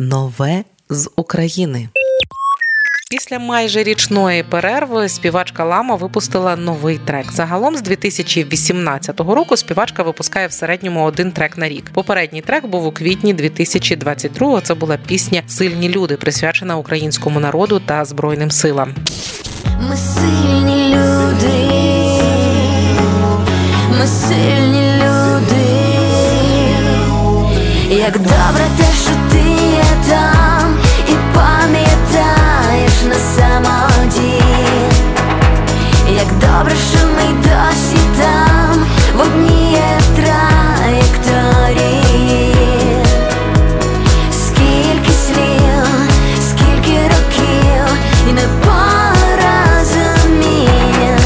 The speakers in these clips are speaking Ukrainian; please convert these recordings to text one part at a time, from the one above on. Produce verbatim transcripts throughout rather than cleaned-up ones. нове з України. Після майже річної перерви співачка Лама випустила новий трек. Загалом з дві тисячі вісімнадцятого року співачка випускає в середньому один трек на рік. Попередній трек був у квітні дві тисячі двадцять другого. Це була пісня «Сильні люди», присвячена українському народу та Збройним силам. Ми сильні люди, ми сильні люди, як добре те, що ти є там і пам'ятаєш на самоті, як добре, що ми досі там в одній траєкторії. Скільки слів, скільки років і непорозуміння,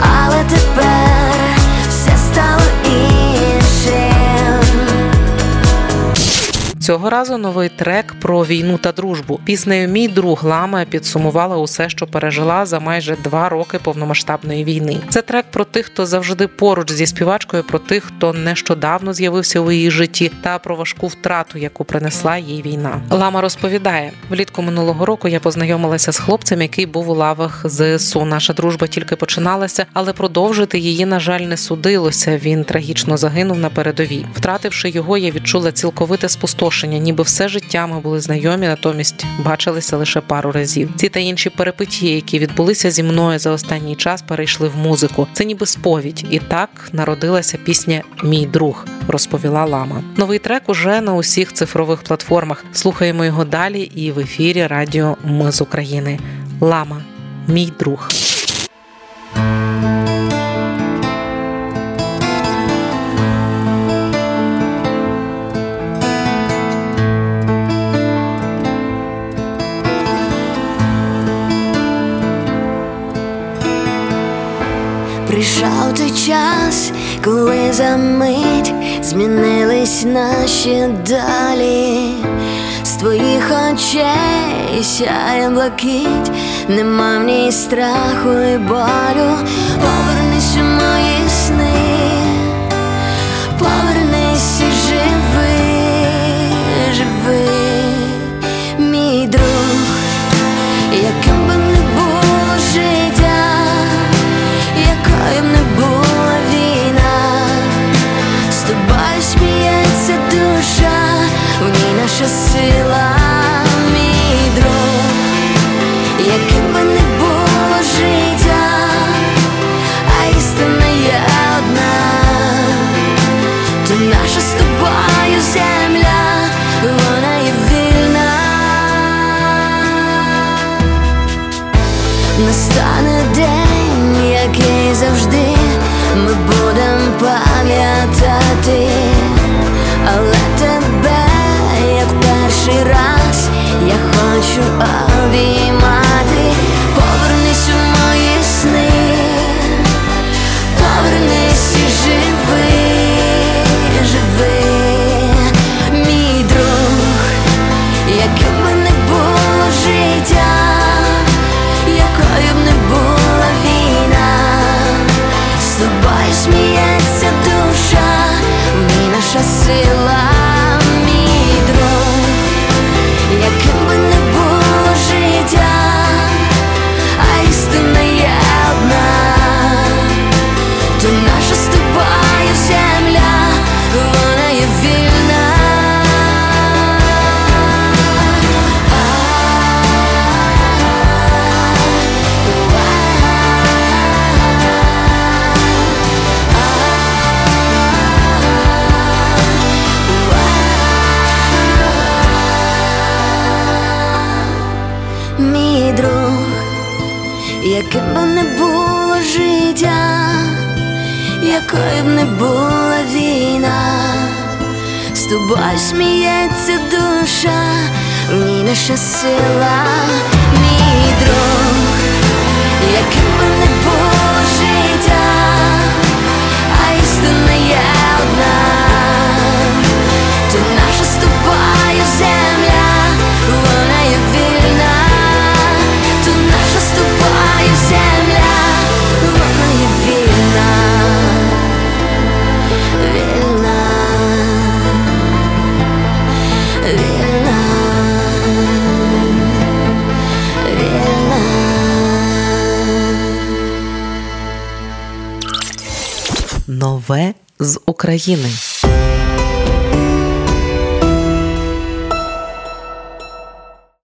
але тепер все стало іншим. Цього разу новий трек про війну та дружбу. Піснею «Мій друг» Лама підсумувала усе, що пережила за майже два роки повномасштабної війни. Це трек про тих, хто завжди поруч зі співачкою, про тих, хто нещодавно з'явився у її житті, та про важку втрату, яку принесла їй війна. Лама розповідає: «Влітку минулого року я познайомилася з хлопцем, який був у лавах ЗСУ. Наша дружба тільки починалася, але продовжити її, на жаль, не судилося. Він трагічно загинув на передовій. Втративши його, я відчула цілковите спустошення. Ніби все життя ми були знайомі, натомість бачилися лише пару разів. Ці та інші перипетії, які відбулися зі мною за останній час, перейшли в музику. Це ніби сповідь. І так народилася пісня «Мій друг», розповіла Лама. Новий трек уже на усіх цифрових платформах. Слухаємо його далі і в ефірі радіо «Ми з України». Лама, «Мій друг». Прийшов той час, коли за мить змінились наші долі. З твоїх очей сяє блакить, нема в ній страху і болю. Повернись у мої сни, повернись і живи, живи. Мій друг, яким би не було життя, якою не була війна, з тобою сміється душа, в ній наша сила. Мій друг, яким би не було життя, а істина є одна, то наша з тобою земля, вона є вільна. Настане день, який завжди ми будем пам'ятати, але тебе, як перший раз, я хочу обіймати. Повернись у мої сни, повернись і живи, живи. Мій друг, яким би не було життя, якою б не була війна, з тобою сміється душа, в ній наша сила. Мій друг, яким би не було життя, а істина є одна, то наша з тобою земля, вона є вільна. Яким би не було життя, якою б не була війна, з тобою сміється душа, в ній наша сила. Мій друг, яким би не було життя, а істина є одна, то наша з тобою земля, вона є вільна. Ступаю земля, вона є вільна, вільна, вільна. нове з України.